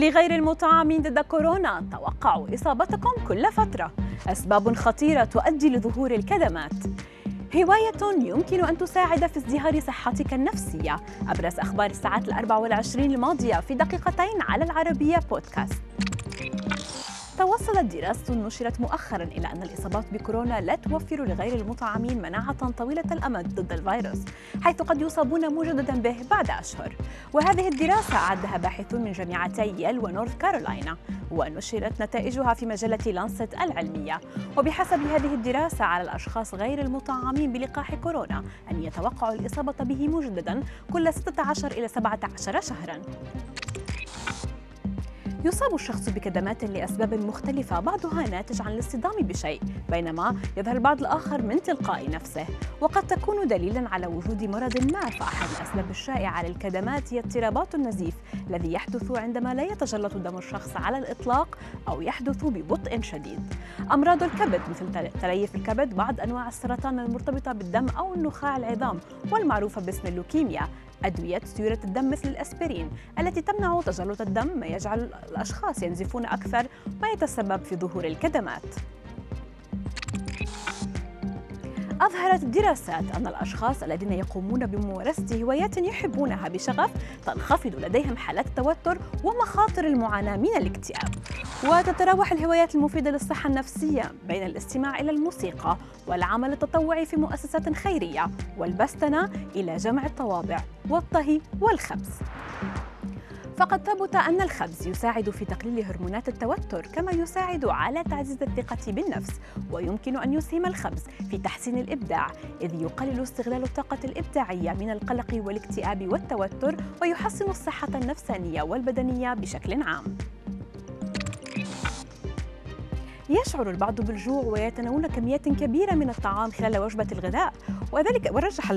لغير المطعمين ضد كورونا، توقعوا إصابتكم كل فترة. أسباب خطيرة تؤدي لظهور الكدمات. هواية يمكن أن تساعد في ازدهار صحتك النفسية. أبرز أخبار الساعات 24 الماضية في دقيقتين على العربية بودكاست. توصلت دراسة نشرت مؤخراً إلى أن الإصابات بكورونا لا توفر لغير المطعمين مناعة طويلة الأمد ضد الفيروس، حيث قد يصابون مجدداً به بعد أشهر. وهذه الدراسة عدها باحثون من جامعتي ييل ونورث كارولاينا، ونشرت نتائجها في مجلة لانست العلمية. وبحسب هذه الدراسة على الأشخاص غير المطعمين بلقاح كورونا أن يتوقعوا الإصابة به مجدداً كل 16 إلى 17 شهراً. يصاب الشخص بكدمات لأسباب مختلفة، بعضها ناتج عن الاصطدام بشيء، بينما يظهر البعض الآخر من تلقاء نفسه، وقد تكون دليلاً على وجود مرض ما. فأحد الأسباب الشائعة للكدمات هي اضطرابات النزيف، الذي يحدث عندما لا يتجلط دم الشخص على الإطلاق أو يحدث ببطء شديد. أمراض الكبد مثل تليف الكبد، بعض أنواع السرطان المرتبطة بالدم أو النخاع العظام والمعروفة باسم اللوكيميا، أدوية سيورة الدم مثل الأسبرين التي تمنع تجلط الدم، ما يجعل الأشخاص ينزفون أكثر، ما يتسبب في ظهور الكدمات. أظهرت الدراسات أن الأشخاص الذين يقومون بممارسة هوايات يحبونها بشغف تنخفض لديهم حالات التوتر ومخاطر المعاناة من الاكتئاب. وتتراوح الهوايات المفيدة للصحة النفسية بين الاستماع إلى الموسيقى والعمل التطوعي في مؤسسات خيرية والبستنة إلى جمع الطوابع والطهي والخبز. فقد ثبت أن الخبز يساعد في تقليل هرمونات التوتر، كما يساعد على تعزيز الثقة بالنفس. ويمكن أن يسهم الخبز في تحسين الإبداع، إذ يقلل استغلال الطاقة الإبداعية من القلق والاكتئاب والتوتر، ويحسن الصحة النفسانية والبدنية بشكل عام. يشعر البعض بالجوع ويتناولون كميات كبيرة من الطعام خلال وجبة الغداء، ورجح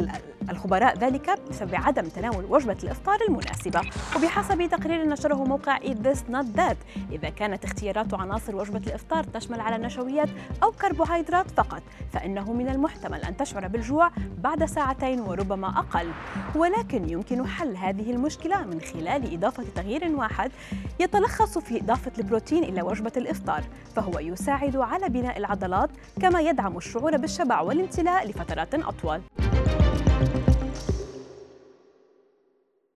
الخبراء ذلك بسبب عدم تناول وجبة الإفطار المناسبة. وبحسب تقرير نشره موقع Eat This Not That، إذا كانت اختيارات عناصر وجبة الإفطار تشمل على نشويات أو كربوهيدرات فقط، فإنه من المحتمل أن تشعر بالجوع بعد ساعتين وربما أقل. ولكن يمكن حل هذه المشكلة من خلال إضافة تغيير واحد يتلخص في إضافة البروتين إلى وجبة الإفطار، فهو يساعد على بناء العضلات، كما يدعم الشعور بالشبع والامتلاء لفترات أطول.